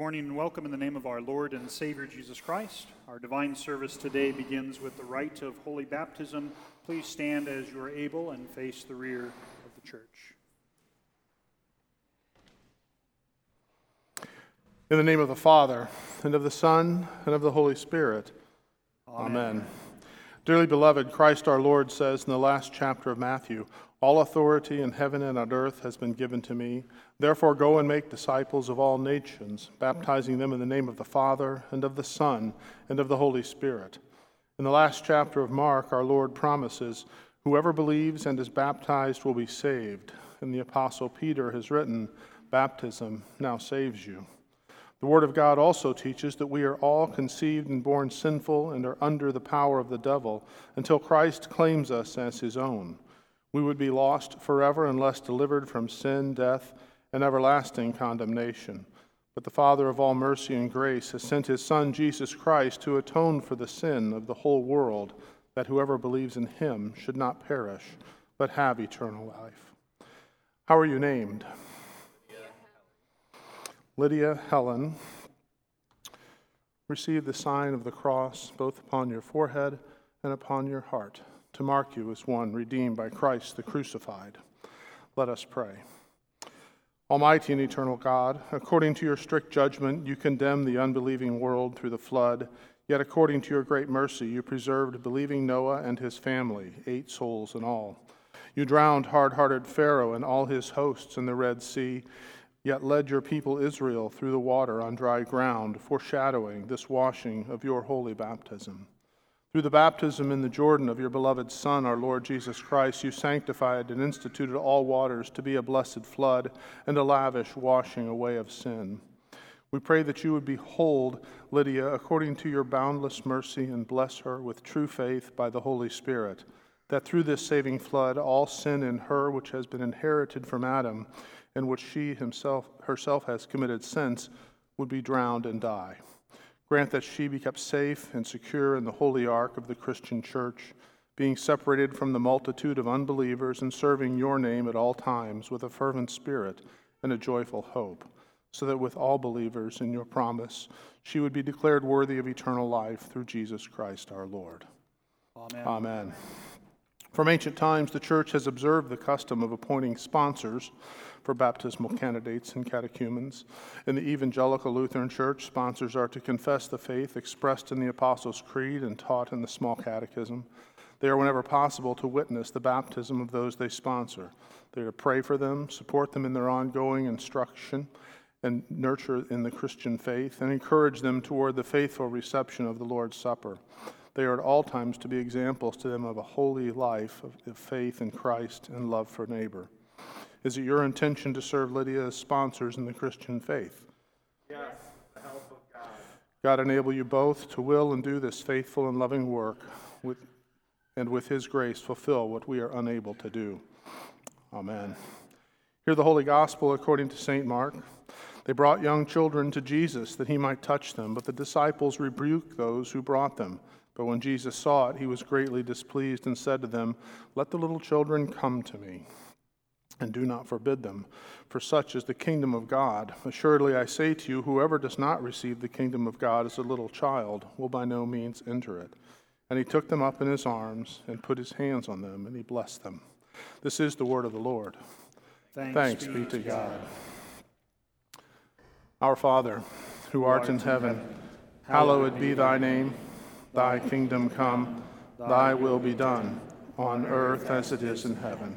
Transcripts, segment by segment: morning and welcome in the name of our Lord and Savior Jesus Christ. Our divine service today begins with the rite of holy baptism. Please stand as you are able and face the rear of the church. In the name of the Father, and of the Son, and of the Holy Spirit. Amen. Dearly beloved, Christ our Lord says in the last chapter of Matthew, "All authority in heaven and on earth has been given to me. Therefore go and make disciples of all nations, baptizing them in the name of the Father, and of the Son, and of the Holy Spirit." In the last chapter of Mark, our Lord promises, "Whoever believes and is baptized will be saved." And the Apostle Peter has written, "Baptism now saves you." The Word of God also teaches that we are all conceived and born sinful and are under the power of the devil until Christ claims us as his own. We would be lost forever unless delivered from sin, death, and everlasting condemnation. But the Father of all mercy and grace has sent his Son, Jesus Christ, to atone for the sin of the whole world, that whoever believes in him should not perish, but have eternal life. How are you named? Lydia Helen, receive the sign of the cross both upon your forehead and upon your heart, to mark you as one redeemed by Christ the crucified. Let us pray. Almighty and eternal God, according to your strict judgment, you condemned the unbelieving world through the flood, yet according to your great mercy, you preserved believing Noah and his family, 8 souls in all. You drowned hard-hearted Pharaoh and all his hosts in the Red Sea, yet led your people Israel through the water on dry ground, foreshadowing this washing of your holy baptism. Through the baptism in the Jordan of your beloved Son, our Lord Jesus Christ, you sanctified and instituted all waters to be a blessed flood and a lavish washing away of sin. We pray that you would behold Lydia according to your boundless mercy and bless her with true faith by the Holy Spirit, that through this saving flood all sin in her which has been inherited from Adam and which she herself has committed since, would be drowned and die. Grant that she be kept safe and secure in the holy ark of the Christian Church, being separated from the multitude of unbelievers and serving your name at all times with a fervent spirit and a joyful hope, so that with all believers in your promise, she would be declared worthy of eternal life through Jesus Christ our Lord. Amen. Amen. From ancient times, the Church has observed the custom of appointing sponsors for baptismal candidates and catechumens. In the Evangelical Lutheran Church, sponsors are to confess the faith expressed in the Apostles' Creed and taught in the Small Catechism. They are, whenever possible, to witness the baptism of those they sponsor. They are to pray for them, support them in their ongoing instruction and nurture in the Christian faith, and encourage them toward the faithful reception of the Lord's Supper. They are at all times to be examples to them of a holy life of faith in Christ and love for neighbor. Is it your intention to serve Lydia as sponsors in the Christian faith? Yes, the help of God. God enable you both to will and do this faithful and loving work, and with his grace fulfill what we are unable to do. Amen. Hear the Holy Gospel according to St. Mark. They brought young children to Jesus that he might touch them, but the disciples rebuked those who brought them. But when Jesus saw it, he was greatly displeased and said to them, "Let the little children come to me, and do not forbid them, for such is the kingdom of God. Assuredly I say to you, whoever does not receive the kingdom of God as a little child will by no means enter it." And he took them up in his arms and put his hands on them, and he blessed them. This is the word of the Lord. Thanks be to God. Our Father, who art in heaven, hallowed be thy name. Thy kingdom come, thy will be done, on earth as it is in heaven.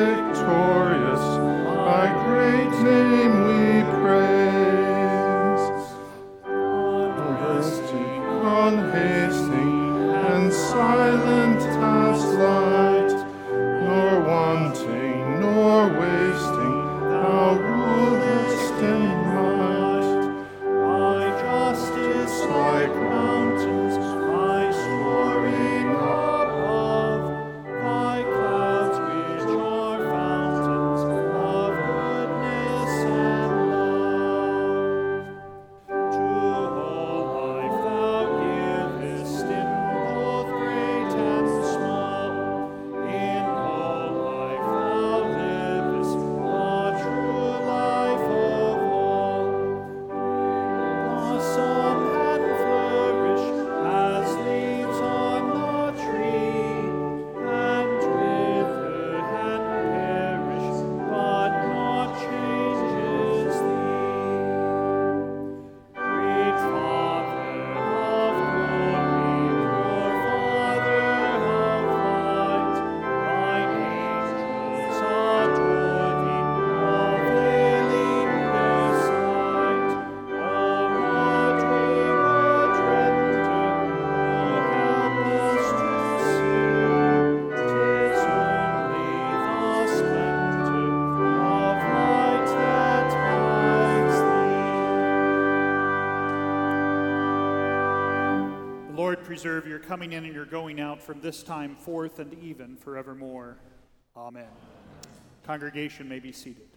victorious, thy great name we praise. Unresting, unhasting, and silent as light, nor wanting, nor wasting, thou rulest in might. Thy justice like mountains, thy soaring above, thy clouds which are fountains of goodness and love. To all life thou givest in both great and small, in all life thou livest the true life of all. Blossom and flourish as leaves on the tree, and wither and perish, but naught changes thee. Great Father of glory, your Father of light, thine angels adore thee, all veiling their sight. Of what we were dreading, all helpless to see, 'tis only the splendor of light that hides thee. The Lord preserve your coming in and your going out from this time forth and even forevermore. Amen. Congregation may be seated.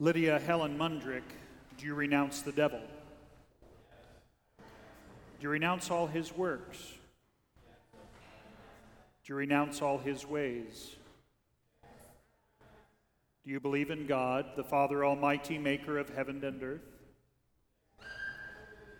Lydia Helen Mundrick, do you renounce the devil? Do you renounce all his works? Do you renounce all his ways? Do you believe in God, the Father Almighty, maker of heaven and earth?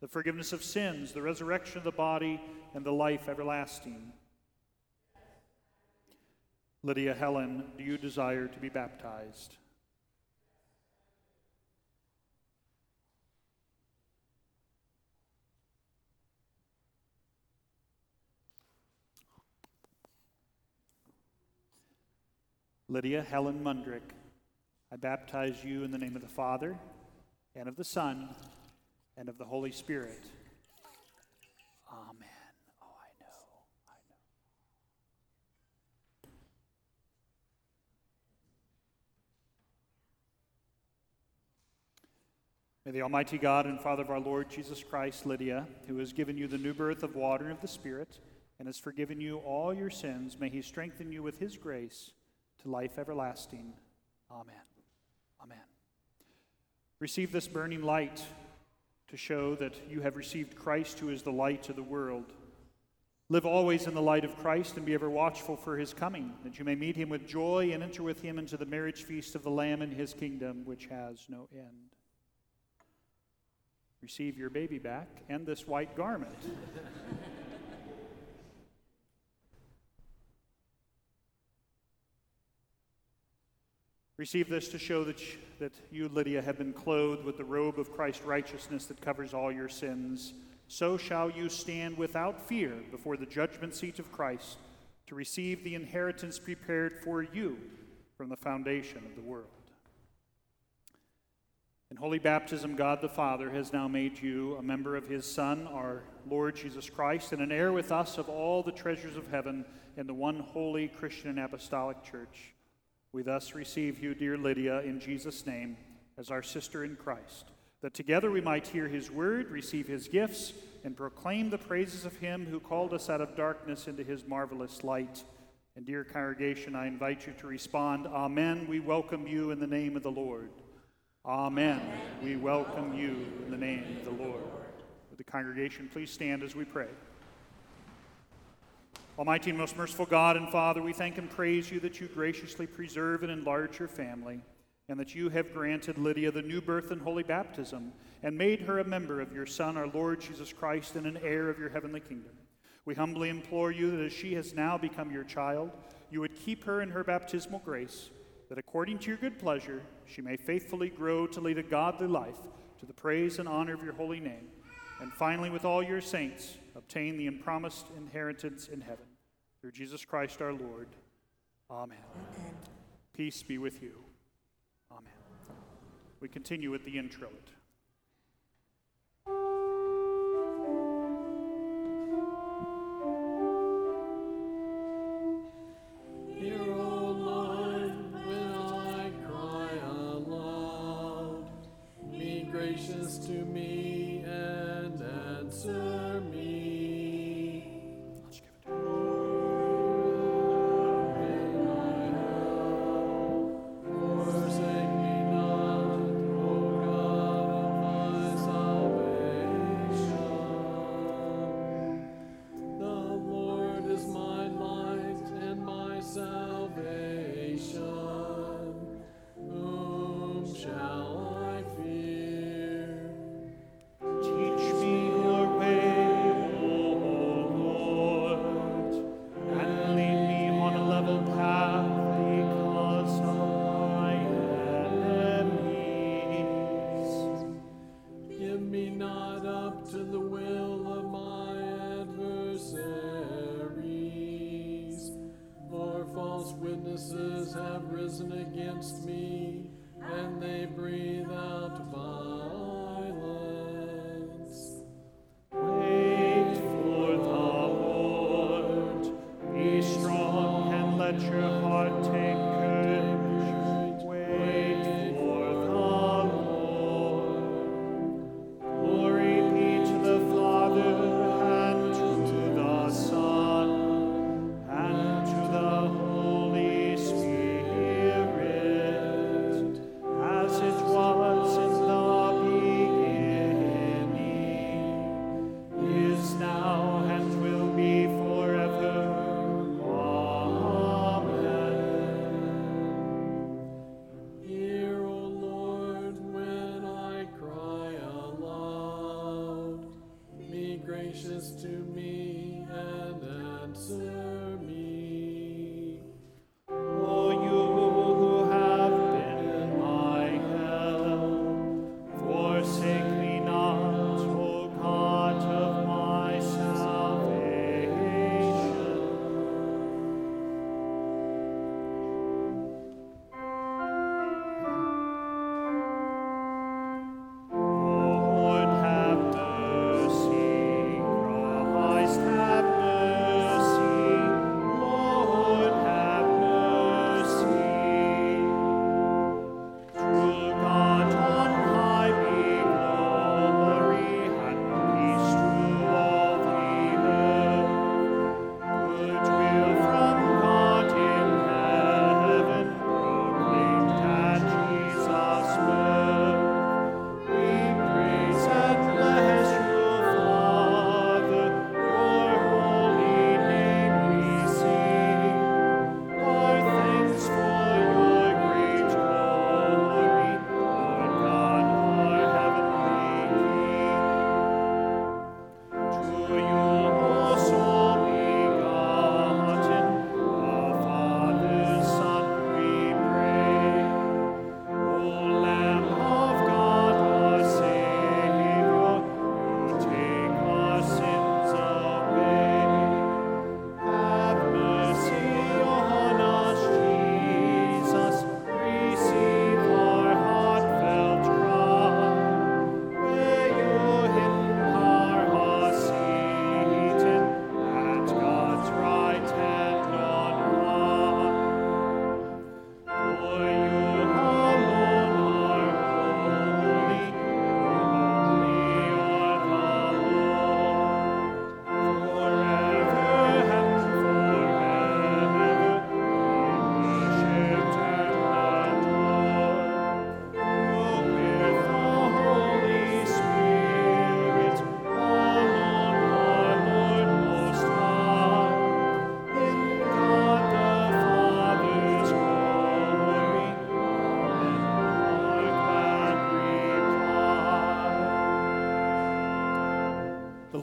the forgiveness of sins, the resurrection of the body, and the life everlasting? Lydia Helen, do you desire to be baptized? Lydia Helen Mundrick, I baptize you in the name of the Father, and of the Son, and of the Holy Spirit. Amen. Oh, I know. May the Almighty God and Father of our Lord Jesus Christ, Lydia, who has given you the new birth of water and of the Spirit, and has forgiven you all your sins, may he strengthen you with his grace to life everlasting. Amen. Amen. Receive this burning light to show that you have received Christ, who is the light of the world. Live always in the light of Christ and be ever watchful for his coming, that you may meet him with joy and enter with him into the marriage feast of the Lamb and his kingdom, which has no end. Receive your baby back and this white garment. Receive this to show that you, Lydia, have been clothed with the robe of Christ's righteousness that covers all your sins. So shall you stand without fear before the judgment seat of Christ to receive the inheritance prepared for you from the foundation of the world. In holy baptism, God the Father has now made you a member of his Son, our Lord Jesus Christ, and an heir with us of all the treasures of heaven in the one holy Christian and apostolic church. We thus receive you, dear Lydia, in Jesus' name, as our sister in Christ, that together we might hear his word, receive his gifts, and proclaim the praises of him who called us out of darkness into his marvelous light. And dear congregation, I invite you to respond, Amen, we welcome you in the name of the Lord. Amen, we welcome you in the name of the Lord. Would the congregation please stand as we pray. Almighty and most merciful God and Father, we thank and praise you that you graciously preserve and enlarge your family, and that you have granted Lydia the new birth and holy baptism, and made her a member of your Son, our Lord Jesus Christ, and an heir of your heavenly kingdom. We humbly implore you that as she has now become your child, you would keep her in her baptismal grace, that according to your good pleasure, she may faithfully grow to lead a godly life to the praise and honor of your holy name, and finally with all your saints, obtain the promised inheritance in heaven. Through Jesus Christ our Lord. Amen. Amen. Peace be with you. Amen. We continue with the introit. Gracious to me and answer me. Let's give it to you. Forsake me not, O God of my salvation. The Lord is my light and my salvation. Whom shall was in the beginning.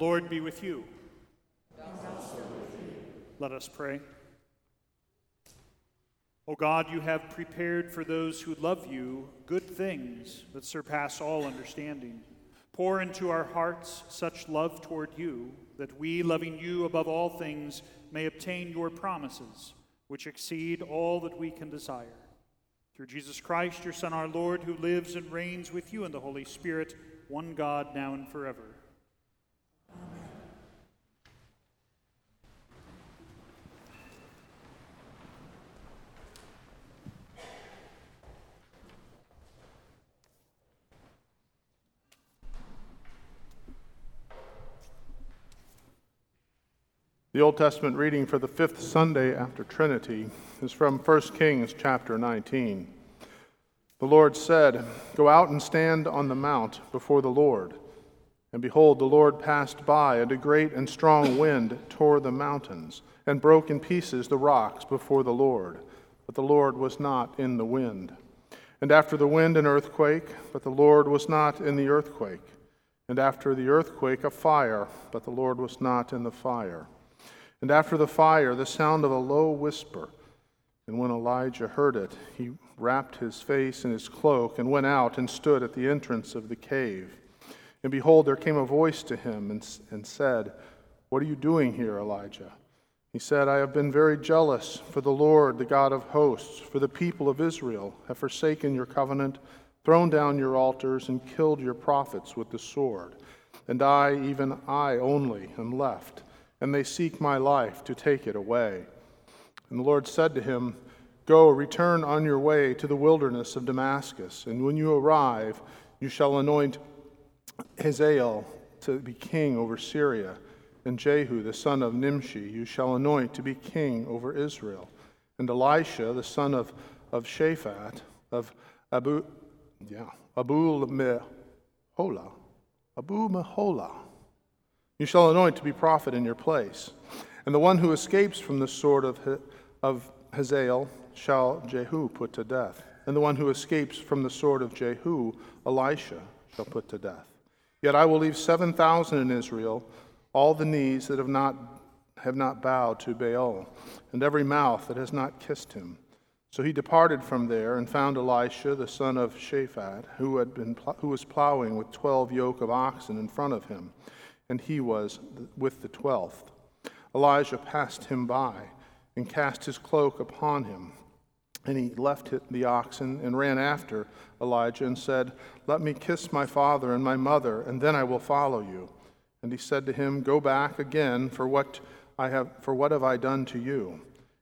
Lord be with you. And also with you. Let us pray. O God, you have prepared for those who love you good things that surpass all understanding. Pour into our hearts such love toward you that we, loving you above all things, may obtain your promises, which exceed all that we can desire. Through Jesus Christ, your Son, our Lord, who lives and reigns with you in the Holy Spirit, one God, now and forever. Amen. The Old Testament reading for the fifth Sunday after Trinity is from 1 Kings chapter 19. The Lord said, "Go out and stand on the mount before the Lord." And behold, the Lord passed by, and a great and strong wind tore the mountains and broke in pieces the rocks before the Lord. But the Lord was not in the wind. And after the wind, an earthquake, but the Lord was not in the earthquake. And after the earthquake, a fire, but the Lord was not in the fire. And after the fire, the sound of a low whisper. And when Elijah heard it, he wrapped his face in his cloak and went out and stood at the entrance of the cave. And behold, there came a voice to him and said, "What are you doing here, Elijah?" He said, "I have been very jealous for the Lord, the God of hosts, for the people of Israel have forsaken your covenant, thrown down your altars, and killed your prophets with the sword. And I, even I only, am left, and they seek my life to take it away." And the Lord said to him, "Go, return on your way to the wilderness of Damascus, and when you arrive, you shall anoint Hazael to be king over Syria, and Jehu, the son of Nimshi, you shall anoint to be king over Israel, and Elisha, the son of Shaphat, of Abu Mehola, you shall anoint to be prophet in your place. And the one who escapes from the sword of Hazael shall Jehu put to death. And the one who escapes from the sword of Jehu, Elisha, shall put to death. Yet I will leave 7,000 in Israel, all the knees that have not bowed to Baal, and every mouth that has not kissed him." So he departed from there and found Elisha, the son of Shaphat, who was plowing with 12 yoke of oxen in front of him. And he was with the 12th. Elijah passed him by and cast his cloak upon him. And he left the oxen and ran after Elijah and said, "Let me kiss my father and my mother, and then I will follow you." And he said to him, "Go back again, for what have I done to you?"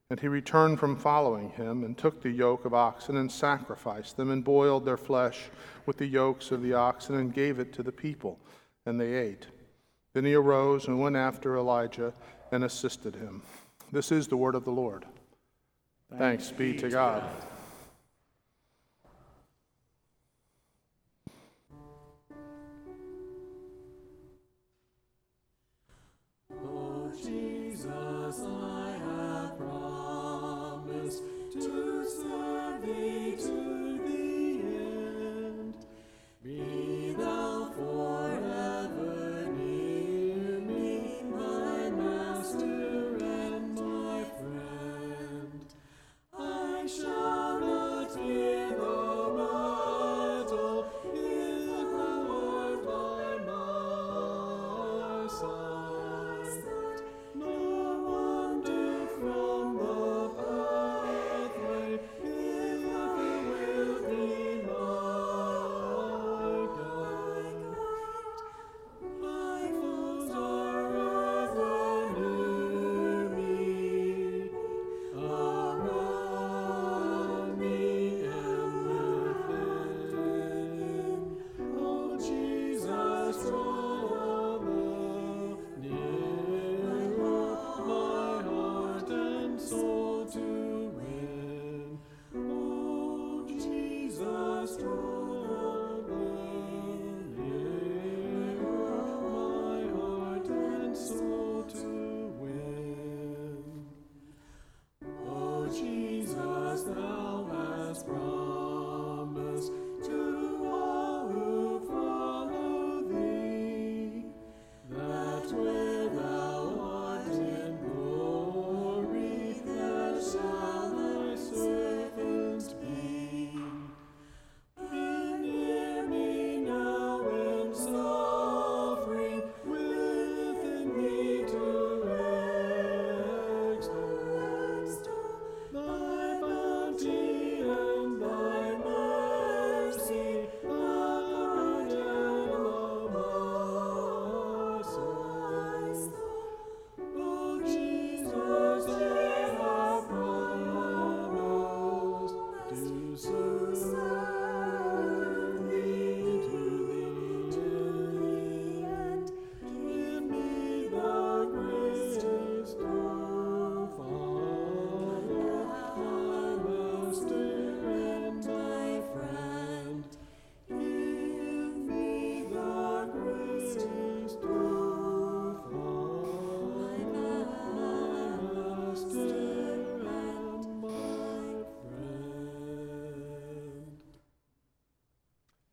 And he returned from following him and took the yoke of oxen and sacrificed them and boiled their flesh with the yokes of the oxen and gave it to the people, and they ate. Then he arose and went after Elijah and assisted him. This is the word of the Lord. Thanks be to God. Oh, Jesus, I have promised to serve thee to the end. Be thou forever shall not fear no battle, if the Lord by my side, no wonder.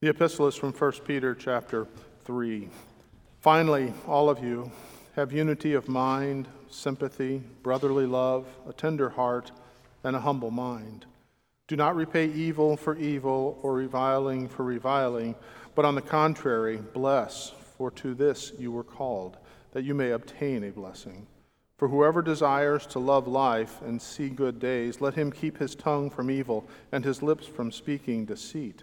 The epistle is from 1 Peter chapter 3. Finally, all of you, have unity of mind, sympathy, brotherly love, a tender heart, and a humble mind. Do not repay evil for evil or reviling for reviling, but on the contrary, bless, for to this you were called, that you may obtain a blessing. For whoever desires to love life and see good days, let him keep his tongue from evil and his lips from speaking deceit.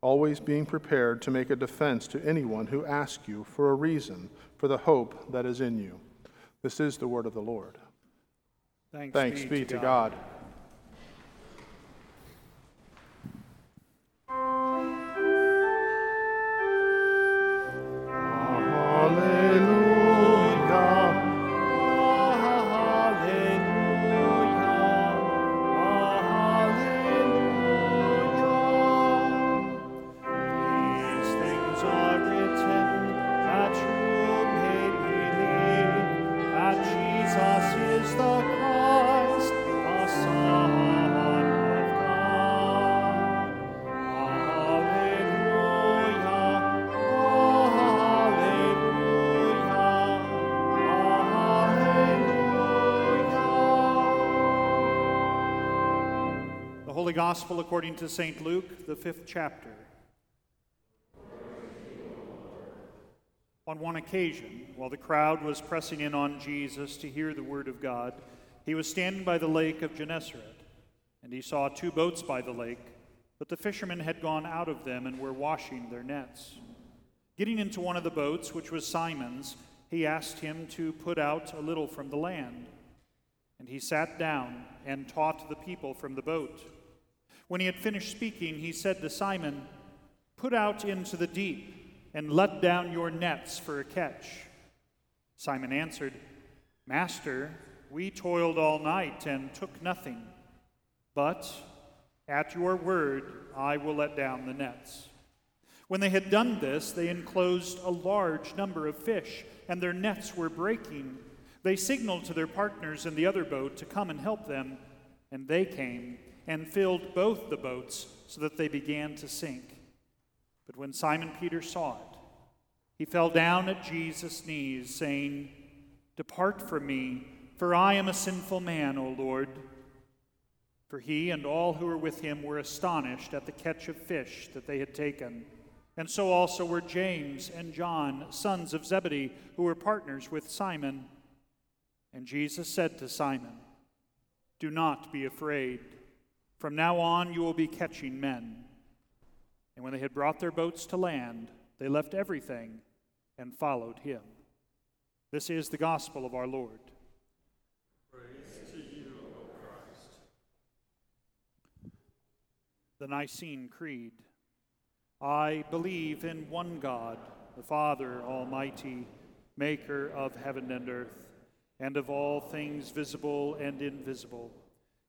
always being prepared to make a defense to anyone who asks you for a reason for the hope that is in you. This is the word of the Lord. Thanks be to God. Gospel according to St. Luke, the 5th chapter. On one occasion, while the crowd was pressing in on Jesus to hear the word of God, he was standing by the lake of Genesaret, and he saw two boats by the lake, but the fishermen had gone out of them and were washing their nets. Getting into one of the boats, which was Simon's, he asked him to put out a little from the land, and he sat down and taught the people from the boat. When he had finished speaking, he said to Simon, "Put out into the deep and let down your nets for a catch." Simon answered, "Master, we toiled all night and took nothing, but at your word I will let down the nets." When they had done this, they enclosed a large number of fish, and their nets were breaking. They signaled to their partners in the other boat to come and help them, and they came and filled both the boats so that they began to sink. But when Simon Peter saw it, he fell down at Jesus' knees, saying, "Depart from me, for I am a sinful man, O Lord." For he and all who were with him were astonished at the catch of fish that they had taken. And so also were James and John, sons of Zebedee, who were partners with Simon. And Jesus said to Simon, "Do not be afraid. From now on you will be catching men." And when they had brought their boats to land, they left everything and followed him. This is the gospel of our Lord. Praise to you, O Christ. The Nicene Creed. I believe in one God, the Father Almighty, maker of heaven and earth, and of all things visible and invisible,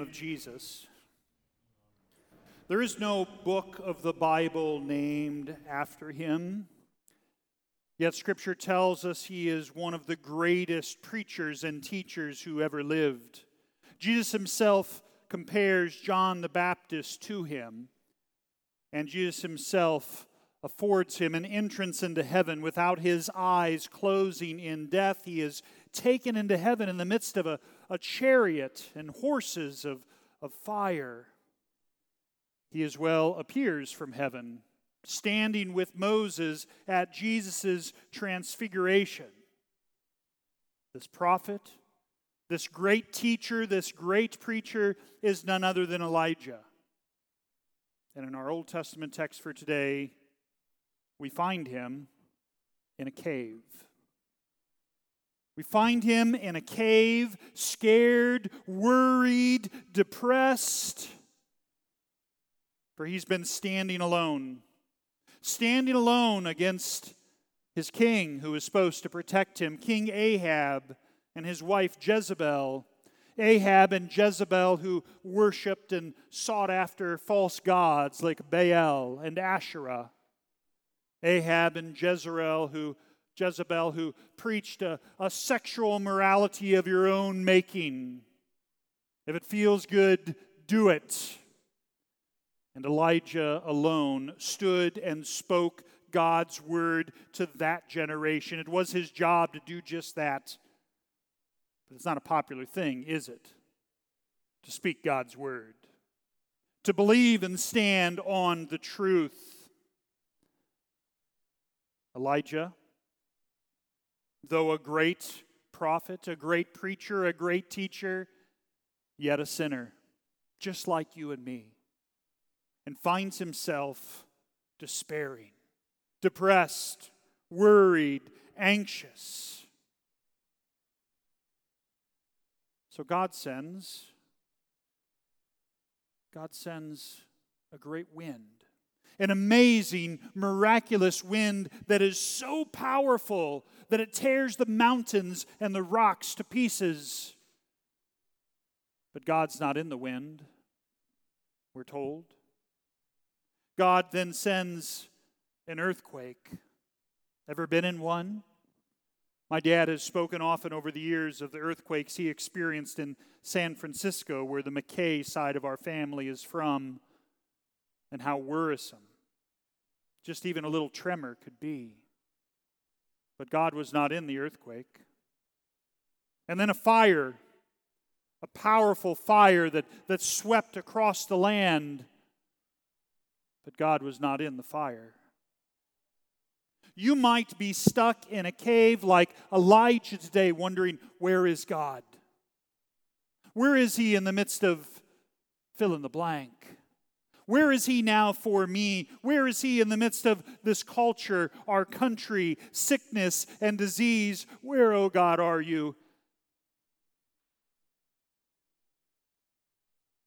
Of Jesus. There is no book of the Bible named after him, yet Scripture tells us he is one of the greatest preachers and teachers who ever lived. Jesus himself compares John the Baptist to him, and Jesus himself affords him an entrance into heaven. Without his eyes closing in death, he is taken into heaven in the midst of a chariot and horses of fire. He as well appears from heaven, standing with Moses at Jesus' transfiguration. This prophet This great teacher, this great preacher is none other than Elijah. And in our Old Testament text for today, we find him in a cave. We find him in a cave, scared, worried, depressed. For he's been standing alone against his king who is supposed to protect him, King Ahab and his wife Jezebel. Ahab and Jezebel who worshipped and sought after false gods like Baal and Asherah. Ahab and Jezebel who preached a sexual morality of your own making. If it feels good, do it. And Elijah alone stood and spoke God's word to that generation. It was his job to do just that. But it's not a popular thing, is it? To speak God's word. To believe and stand on the truth. Elijah, though a great prophet, a great preacher, a great teacher, yet a sinner, just like you and me. And finds himself despairing, depressed, worried, anxious. So God sends a great wind, an amazing, miraculous wind that is so powerful that it tears the mountains and the rocks to pieces. But God's not in the wind, we're told. God then sends an earthquake. Ever been in one? My dad has spoken often over the years of the earthquakes he experienced in San Francisco, where the McKay side of our family is from, and how worrisome just even a little tremor could be. But God was not in the earthquake. And then a fire, a powerful fire that swept across the land. But God was not in the fire. You might be stuck in a cave like Elijah today, wondering, where is God? Where is he in the midst of fill in the blank? Where is he now for me? Where is he in the midst of this culture, our country, sickness and disease? Where, oh God, are you?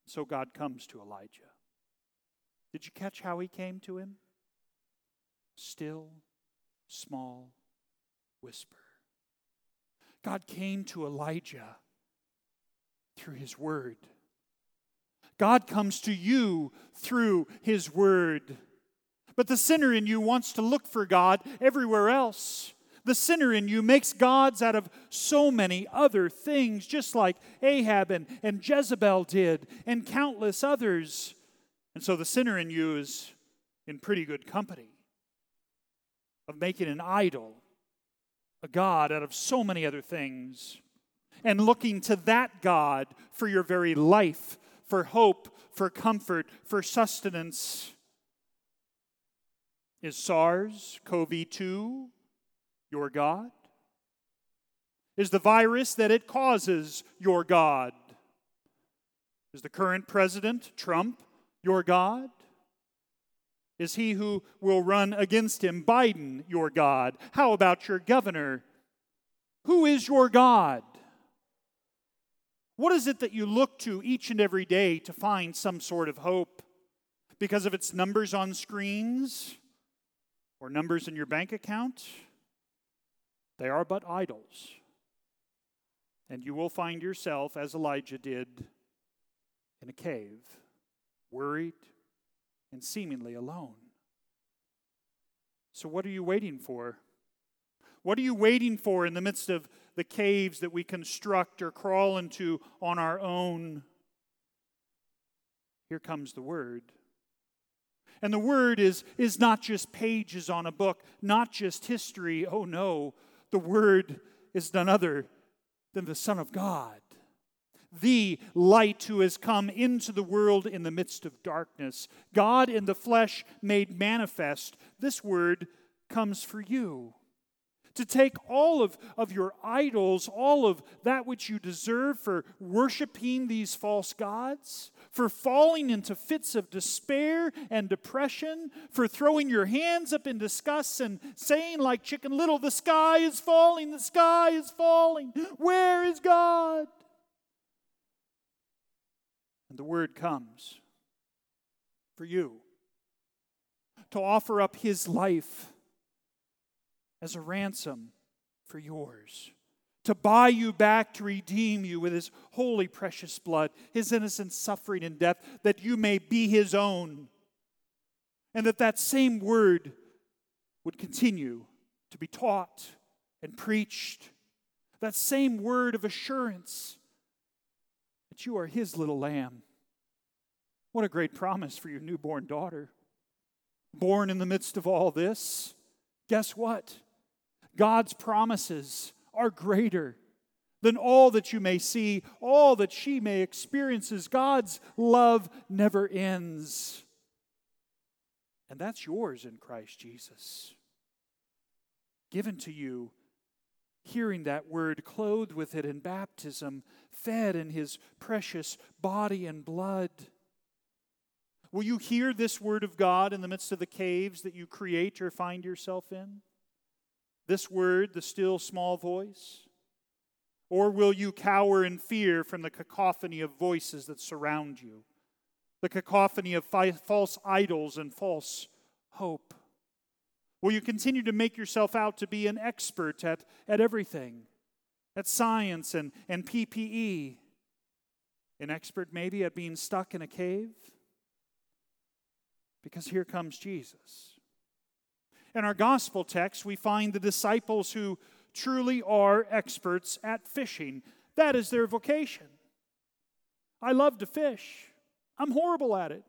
So God comes to Elijah. Did you catch how he came to him? Still, small whisper. God came to Elijah through his word. God comes to you through his word. But the sinner in you wants to look for God everywhere else. The sinner in you makes gods out of so many other things, just like Ahab and Jezebel did, and countless others. And so the sinner in you is in pretty good company of making an idol, a god out of so many other things, and looking to that god for your very life, for hope, for comfort, for sustenance. Is SARS-CoV-2 your god? Is the virus that it causes your god? Is the current president, Trump, your God? Is he who will run against him, Biden, your God? How about your governor? Who is your God? What is it that you look to each and every day to find some sort of hope? Because of its numbers on screens or numbers in your bank account? They are but idols. And you will find yourself, as Elijah did, in a cave. Worried, and seemingly alone. So what are you waiting for? What are you waiting for in the midst of the caves that we construct or crawl into on our own? Here comes the Word. And the Word is not just pages on a book, not just history. Oh no, the Word is none other than the Son of God. The light who has come into the world in the midst of darkness. God in the flesh made manifest. This word comes for you. to take all of your idols, all of that which you deserve for worshiping these false gods, for falling into fits of despair and depression, for throwing your hands up in disgust and saying like Chicken Little, the sky is falling, the sky is falling. Where is God? And the word comes for you to offer up his life as a ransom for yours, to buy you back, to redeem you with his holy, precious blood, his innocent suffering and death, that you may be his own, and that that same word would continue to be taught and preached, that same word of assurance that you are his little lamb. What a great promise for your newborn daughter. Born in the midst of all this, guess what? God's promises are greater than all that you may see, all that she may experience. God's love never ends. And that's yours in Christ Jesus. Given to you, hearing that word, clothed with it in baptism, fed in his precious body and blood. Will you hear this word of God in the midst of the caves that you create or find yourself in? This word, the still small voice? Or will you cower in fear from the cacophony of voices that surround you? The cacophony of false idols and false hope? Will you continue to make yourself out to be an expert at everything? At science and PPE? An expert maybe at being stuck in a cave? Because here comes Jesus. In our gospel text, we find the disciples who truly are experts at fishing. That is their vocation. I love to fish. I'm horrible at it.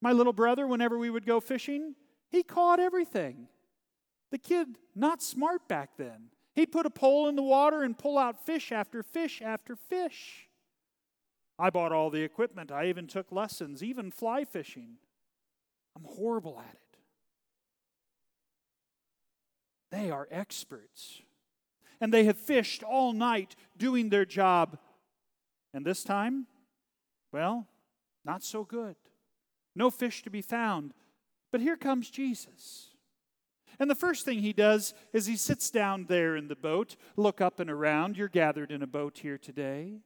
My little brother, whenever we would go fishing, he caught everything. The kid, not smart back then. He'd put a pole in the water and pull out fish after fish after fish. I bought all the equipment. I even took lessons, even fly fishing. I'm horrible at it. They are experts. And they have fished all night doing their job. And this time, well, not so good. No fish to be found. But here comes Jesus. And the first thing he does is he sits down there in the boat. Look up and around. You're gathered in a boat here today.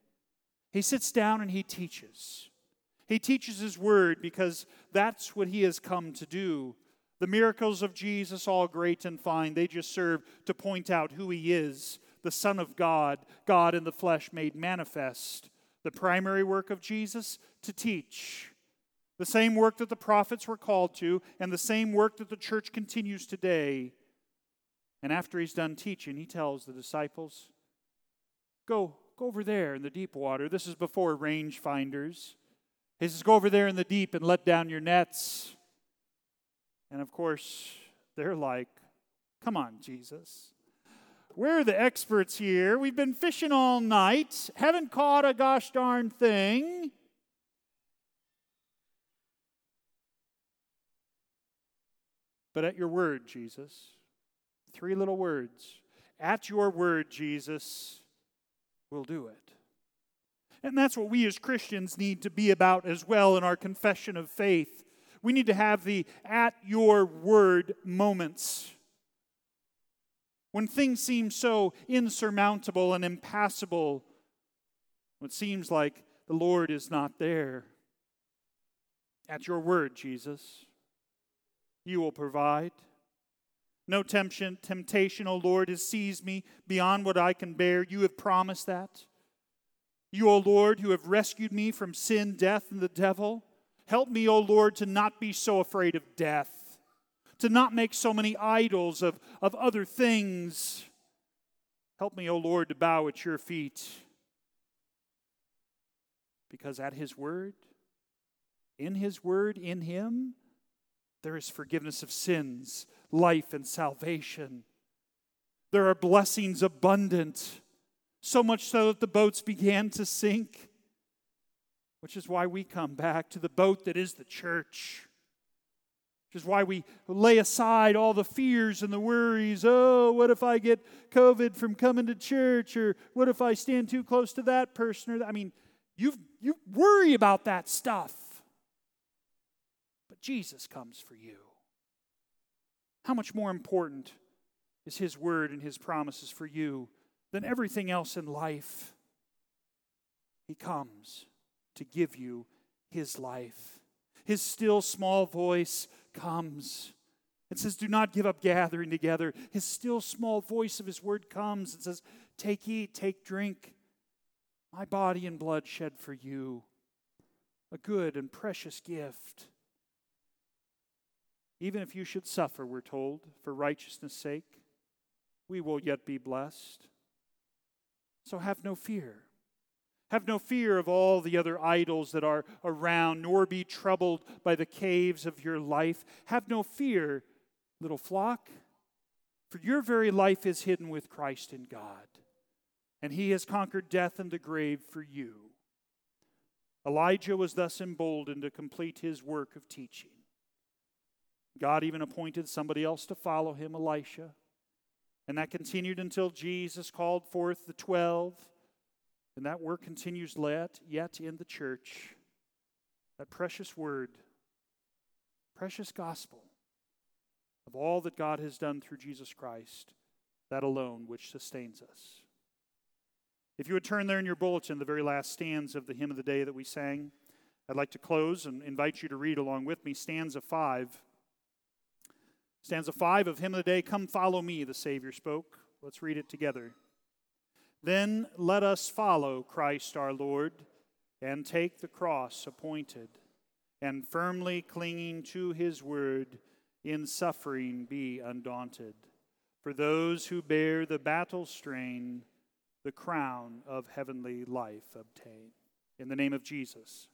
He sits down and he teaches. He teaches his word because that's what he has come to do. The miracles of Jesus, all great and fine, they just serve to point out who he is, the Son of God, God in the flesh made manifest. The primary work of Jesus, to teach. The same work that the prophets were called to, and the same work that the church continues today. And after he's done teaching, he tells the disciples, go over there in the deep water. This is before range finders. He says, go over there in the deep and let down your nets. And of course, they're like, come on, Jesus. We're the experts here. We've been fishing all night. Haven't caught a gosh darn thing. But at your word, Jesus, three little words. At your word, Jesus, we'll do it. And that's what we as Christians need to be about as well in our confession of faith. We need to have the at your word moments. When things seem so insurmountable and impassable, it seems like the Lord is not there. At your word, Jesus, you will provide. No temptation, O Lord, has seized me beyond what I can bear. You have promised that. You, O Lord, who have rescued me from sin, death, and the devil, help me, O Lord, to not be so afraid of death, to not make so many idols of other things. Help me, O Lord, to bow at your feet, because at his word, in him, there is forgiveness of sins, life, and salvation. There are blessings abundant. So much so that the boats began to sink, which is why we come back to the boat that is the church. Which is why we lay aside all the fears and the worries. Oh, what if I get COVID from coming to church? Or what if I stand too close to that person? I mean, you worry about that stuff. But Jesus comes for you. How much more important is His word and His promises for you than everything else in life? He comes to give you His life. His still small voice comes. It says, do not give up gathering together. His still small voice of His word comes. It says, take, eat, take, drink. My body and blood shed for you. A good and precious gift. Even if you should suffer, we're told, for righteousness' sake, we will yet be blessed. So have no fear. Have no fear of all the other idols that are around, nor be troubled by the caves of your life. Have no fear, little flock, for your very life is hidden with Christ in God, and He has conquered death and the grave for you. Elijah was thus emboldened to complete his work of teaching. God even appointed somebody else to follow him, Elisha, and that continued until Jesus called forth the 12. And that work continues yet in the church. That precious word, precious gospel of all that God has done through Jesus Christ, that alone which sustains us. If you would turn there in your bulletin, the very last stanza of the hymn of the day that we sang, I'd like to close and invite you to read along with me stanza 5. Stanza 5 of hymn of the day, Come Follow Me, the Savior Spoke. Let's read it together. Then let us follow Christ our Lord, and take the cross appointed, and firmly clinging to His word, in suffering be undaunted. For those who bear the battle strain, the crown of heavenly life obtain. In the name of Jesus.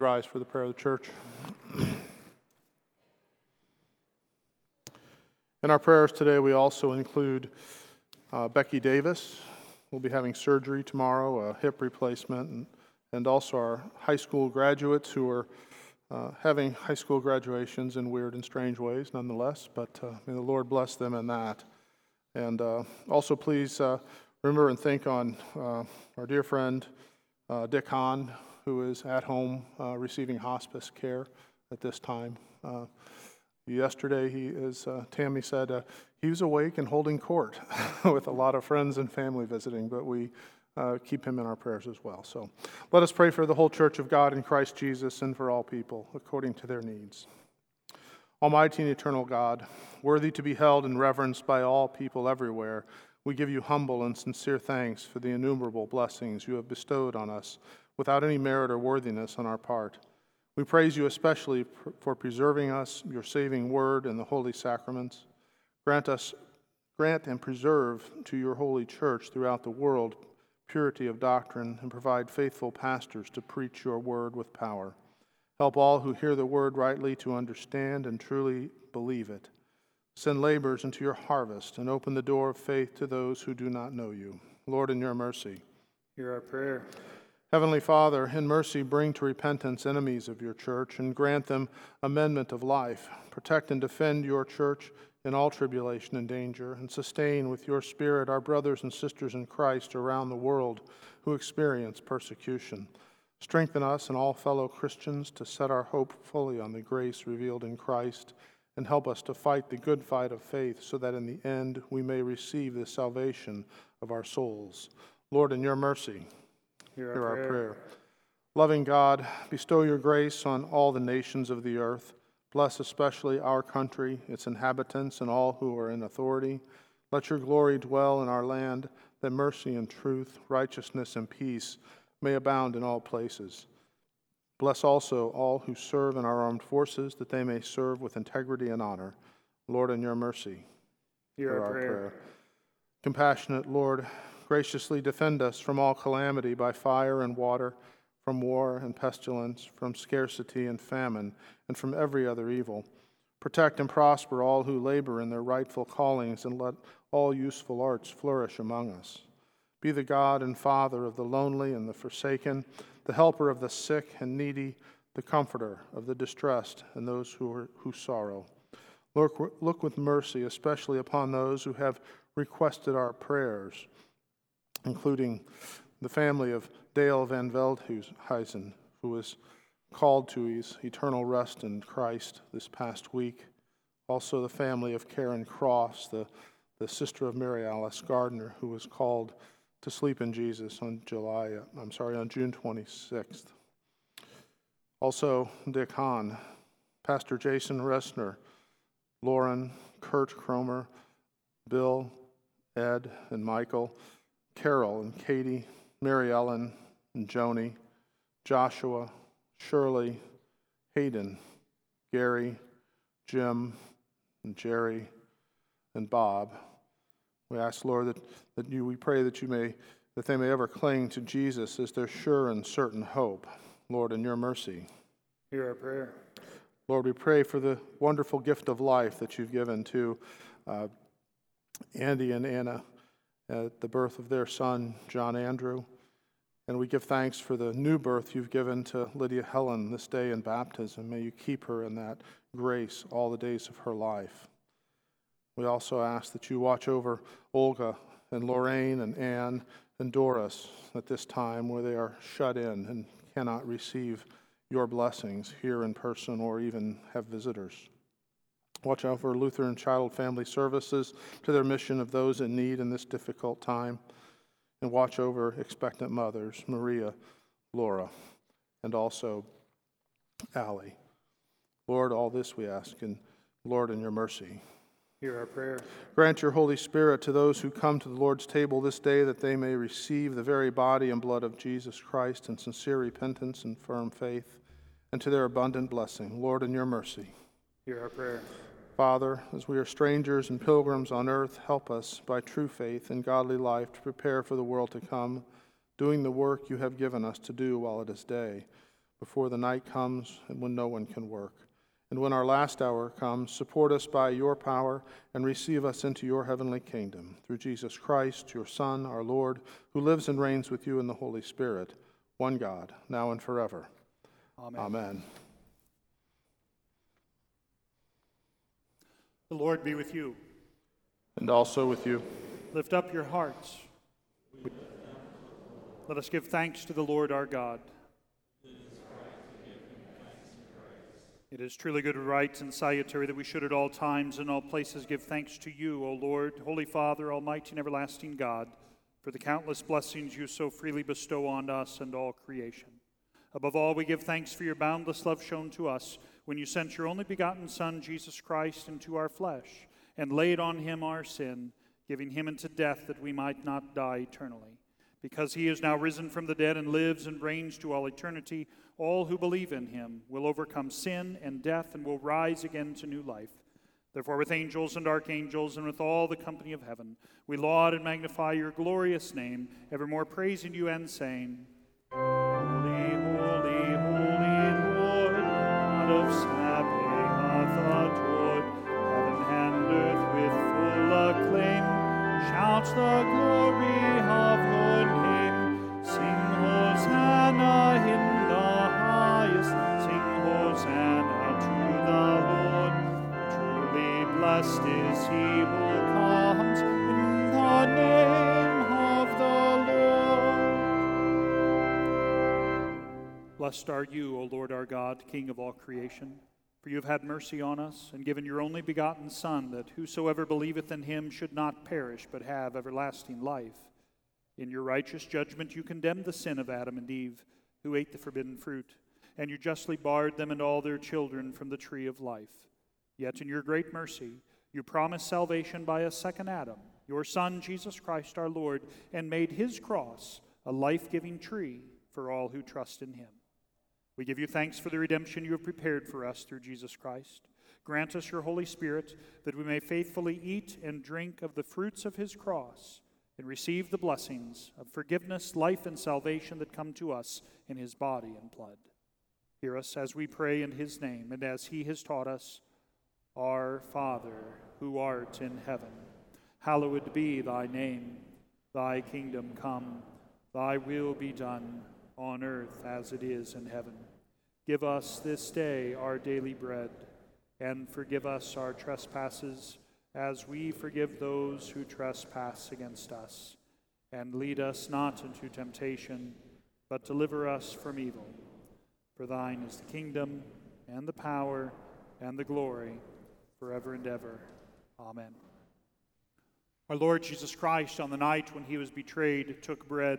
Rise for the prayer of the church. In our prayers today, we also include Becky Davis. We'll be having surgery tomorrow, a hip replacement, and also our high school graduates who are having high school graduations in weird and strange ways nonetheless, but may the Lord bless them in that. And also please remember and think on our dear friend Dick Hahn, who is at home receiving hospice care at this time. Yesterday, as Tammy said, he was awake and holding court with a lot of friends and family visiting, but we keep him in our prayers as well. So let us pray for the whole church of God in Christ Jesus and for all people according to their needs. Almighty and eternal God, worthy to be held and reverenced by all people everywhere, we give you humble and sincere thanks for the innumerable blessings you have bestowed on us without any merit or worthiness on our part. We praise you especially for preserving us, your saving word, and the holy sacraments. Grant and preserve to your holy church throughout the world purity of doctrine, and provide faithful pastors to preach your word with power. Help all who hear the word rightly to understand and truly believe it. Send laborers into your harvest, and open the door of faith to those who do not know you. Lord, in your mercy, hear our prayer. Heavenly Father, in mercy, bring to repentance enemies of your church and grant them amendment of life. Protect and defend your church in all tribulation and danger, and sustain with your Spirit our brothers and sisters in Christ around the world who experience persecution. Strengthen us and all fellow Christians to set our hope fully on the grace revealed in Christ, and help us to fight the good fight of faith so that in the end we may receive the salvation of our souls. Lord, in your mercy, hear our prayer. Loving God, bestow your grace on all the nations of the earth. Bless especially our country, its inhabitants, and all who are in authority. Let your glory dwell in our land, that mercy and truth, righteousness and peace may abound in all places. Bless also all who serve in our armed forces, that they may serve with integrity and honor. Lord, in your mercy, hear our prayer. Compassionate Lord, graciously defend us from all calamity by fire and water, from war and pestilence, from scarcity and famine, and from every other evil. Protect and prosper all who labor in their rightful callings, and let all useful arts flourish among us. Be the God and Father of the lonely and the forsaken, the helper of the sick and needy, the comforter of the distressed and those who sorrow. Look with mercy, especially upon those who have requested our prayers, including the family of Dale Van Veldhuizen, who was called to his eternal rest in Christ this past week. Also the family of Karen Cross, the sister of Mary Alice Gardner, who was called to sleep in Jesus on June 26th. Also, Dick Hahn, Pastor Jason Restner, Lauren, Kurt Cromer, Bill, Ed, and Michael, Carol and Katie, Mary Ellen and Joni, Joshua, Shirley, Hayden, Gary, Jim, and Jerry, and Bob. We ask, Lord, that they may ever cling to Jesus as their sure and certain hope. Lord, in your mercy, hear our prayer. Lord, we pray for the wonderful gift of life that you've given to Andy and Anna at the birth of their son, John Andrew. And we give thanks for the new birth you've given to Lydia Helen this day in baptism. May you keep her in that grace all the days of her life. We also ask that you watch over Olga and Lorraine and Anne and Doris at this time where they are shut in and cannot receive your blessings here in person or even have visitors. Watch out for Lutheran Child Family Services to their mission of those in need in this difficult time. And watch over expectant mothers, Maria, Laura, and also Allie. Lord, all this we ask, and Lord, in your mercy, hear our prayer. Grant your Holy Spirit to those who come to the Lord's table this day, that they may receive the very body and blood of Jesus Christ in sincere repentance and firm faith, and to their abundant blessing. Lord, in your mercy, hear our prayer. Father, as we are strangers and pilgrims on earth, help us by true faith and godly life to prepare for the world to come, doing the work you have given us to do while it is day, before the night comes and when no one can work. And when our last hour comes, support us by your power and receive us into your heavenly kingdom. Through Jesus Christ, your Son, our Lord, who lives and reigns with you in the Holy Spirit, one God, now and forever. Amen. Amen. The Lord be with you. And also with you. Lift up your hearts. Let us give thanks to the Lord our God. It is truly good, right, and salutary that we should at all times and all places give thanks to you, O Lord, Holy Father, almighty and everlasting God, for the countless blessings you so freely bestow on us and all creation. Above all, we give thanks for your boundless love shown to us when you sent your only begotten Son, Jesus Christ, into our flesh and laid on him our sin, giving him into death that we might not die eternally. Because he is now risen from the dead and lives and reigns to all eternity, all who believe in him will overcome sin and death and will rise again to new life. Therefore, with angels and archangels and with all the company of heaven, we laud and magnify your glorious name, evermore praising you and saying, Holy, holy, holy Lord, God of Sabaoth hath adored, heaven and earth with full acclaim, shouts the glory of your name, sing Hosanna in Hosanna to the Lord, truly blessed is he who comes in the name of the Lord. Blessed are you, O Lord our God, King of all creation, for you have had mercy on us and given your only begotten Son, that whosoever believeth in him should not perish but have everlasting life. In your righteous judgment you condemned the sin of Adam and Eve, who ate the forbidden fruit. And you justly barred them and all their children from the tree of life. Yet in your great mercy, you promised salvation by a second Adam, your Son, Jesus Christ our Lord, and made his cross a life-giving tree for all who trust in him. We give you thanks for the redemption you have prepared for us through Jesus Christ. Grant us your Holy Spirit, that we may faithfully eat and drink of the fruits of his cross and receive the blessings of forgiveness, life, and salvation that come to us in his body and blood. Hear us as we pray in his name and as he has taught us. Our Father, who art in heaven, hallowed be thy name. Thy kingdom come, thy will be done, on earth as it is in heaven. Give us this day our daily bread, and forgive us our trespasses, as we forgive those who trespass against us. And lead us not into temptation, but deliver us from evil. For thine is the kingdom, and the power, and the glory, forever and ever. Amen. Our Lord Jesus Christ, on the night when he was betrayed, took bread,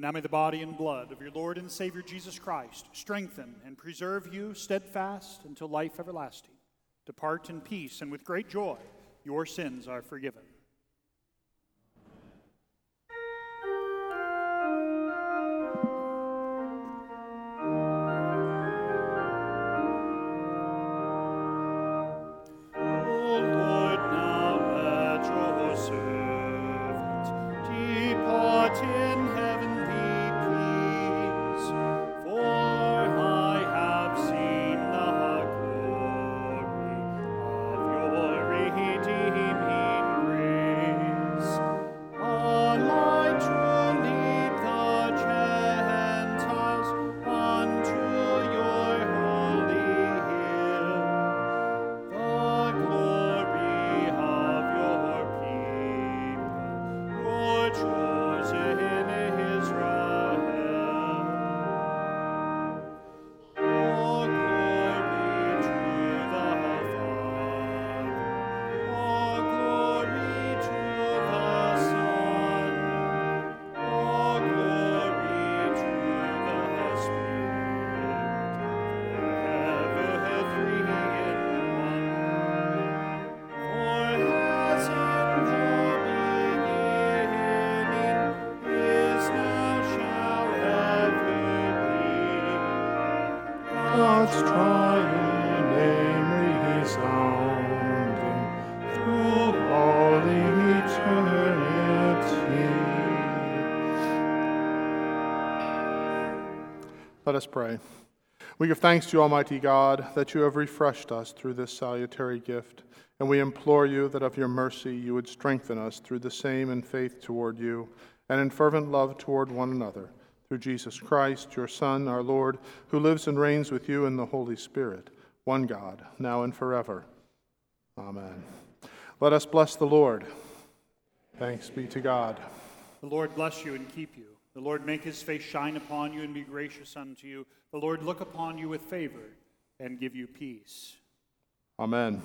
And now may the body and blood of your Lord and Savior Jesus Christ strengthen and preserve you steadfast until life everlasting. Depart in peace, and with great joy your sins are forgiven. Let us pray. We give thanks to you, Almighty God, that you have refreshed us through this salutary gift, and we implore you that of your mercy you would strengthen us through the same in faith toward you, and in fervent love toward one another, through Jesus Christ, your Son, our Lord, who lives and reigns with you in the Holy Spirit, one God, now and forever. Amen. Let us bless the Lord. Thanks be to God. The Lord bless you and keep you. The Lord make his face shine upon you and be gracious unto you. The Lord look upon you with favor and give you peace. Amen.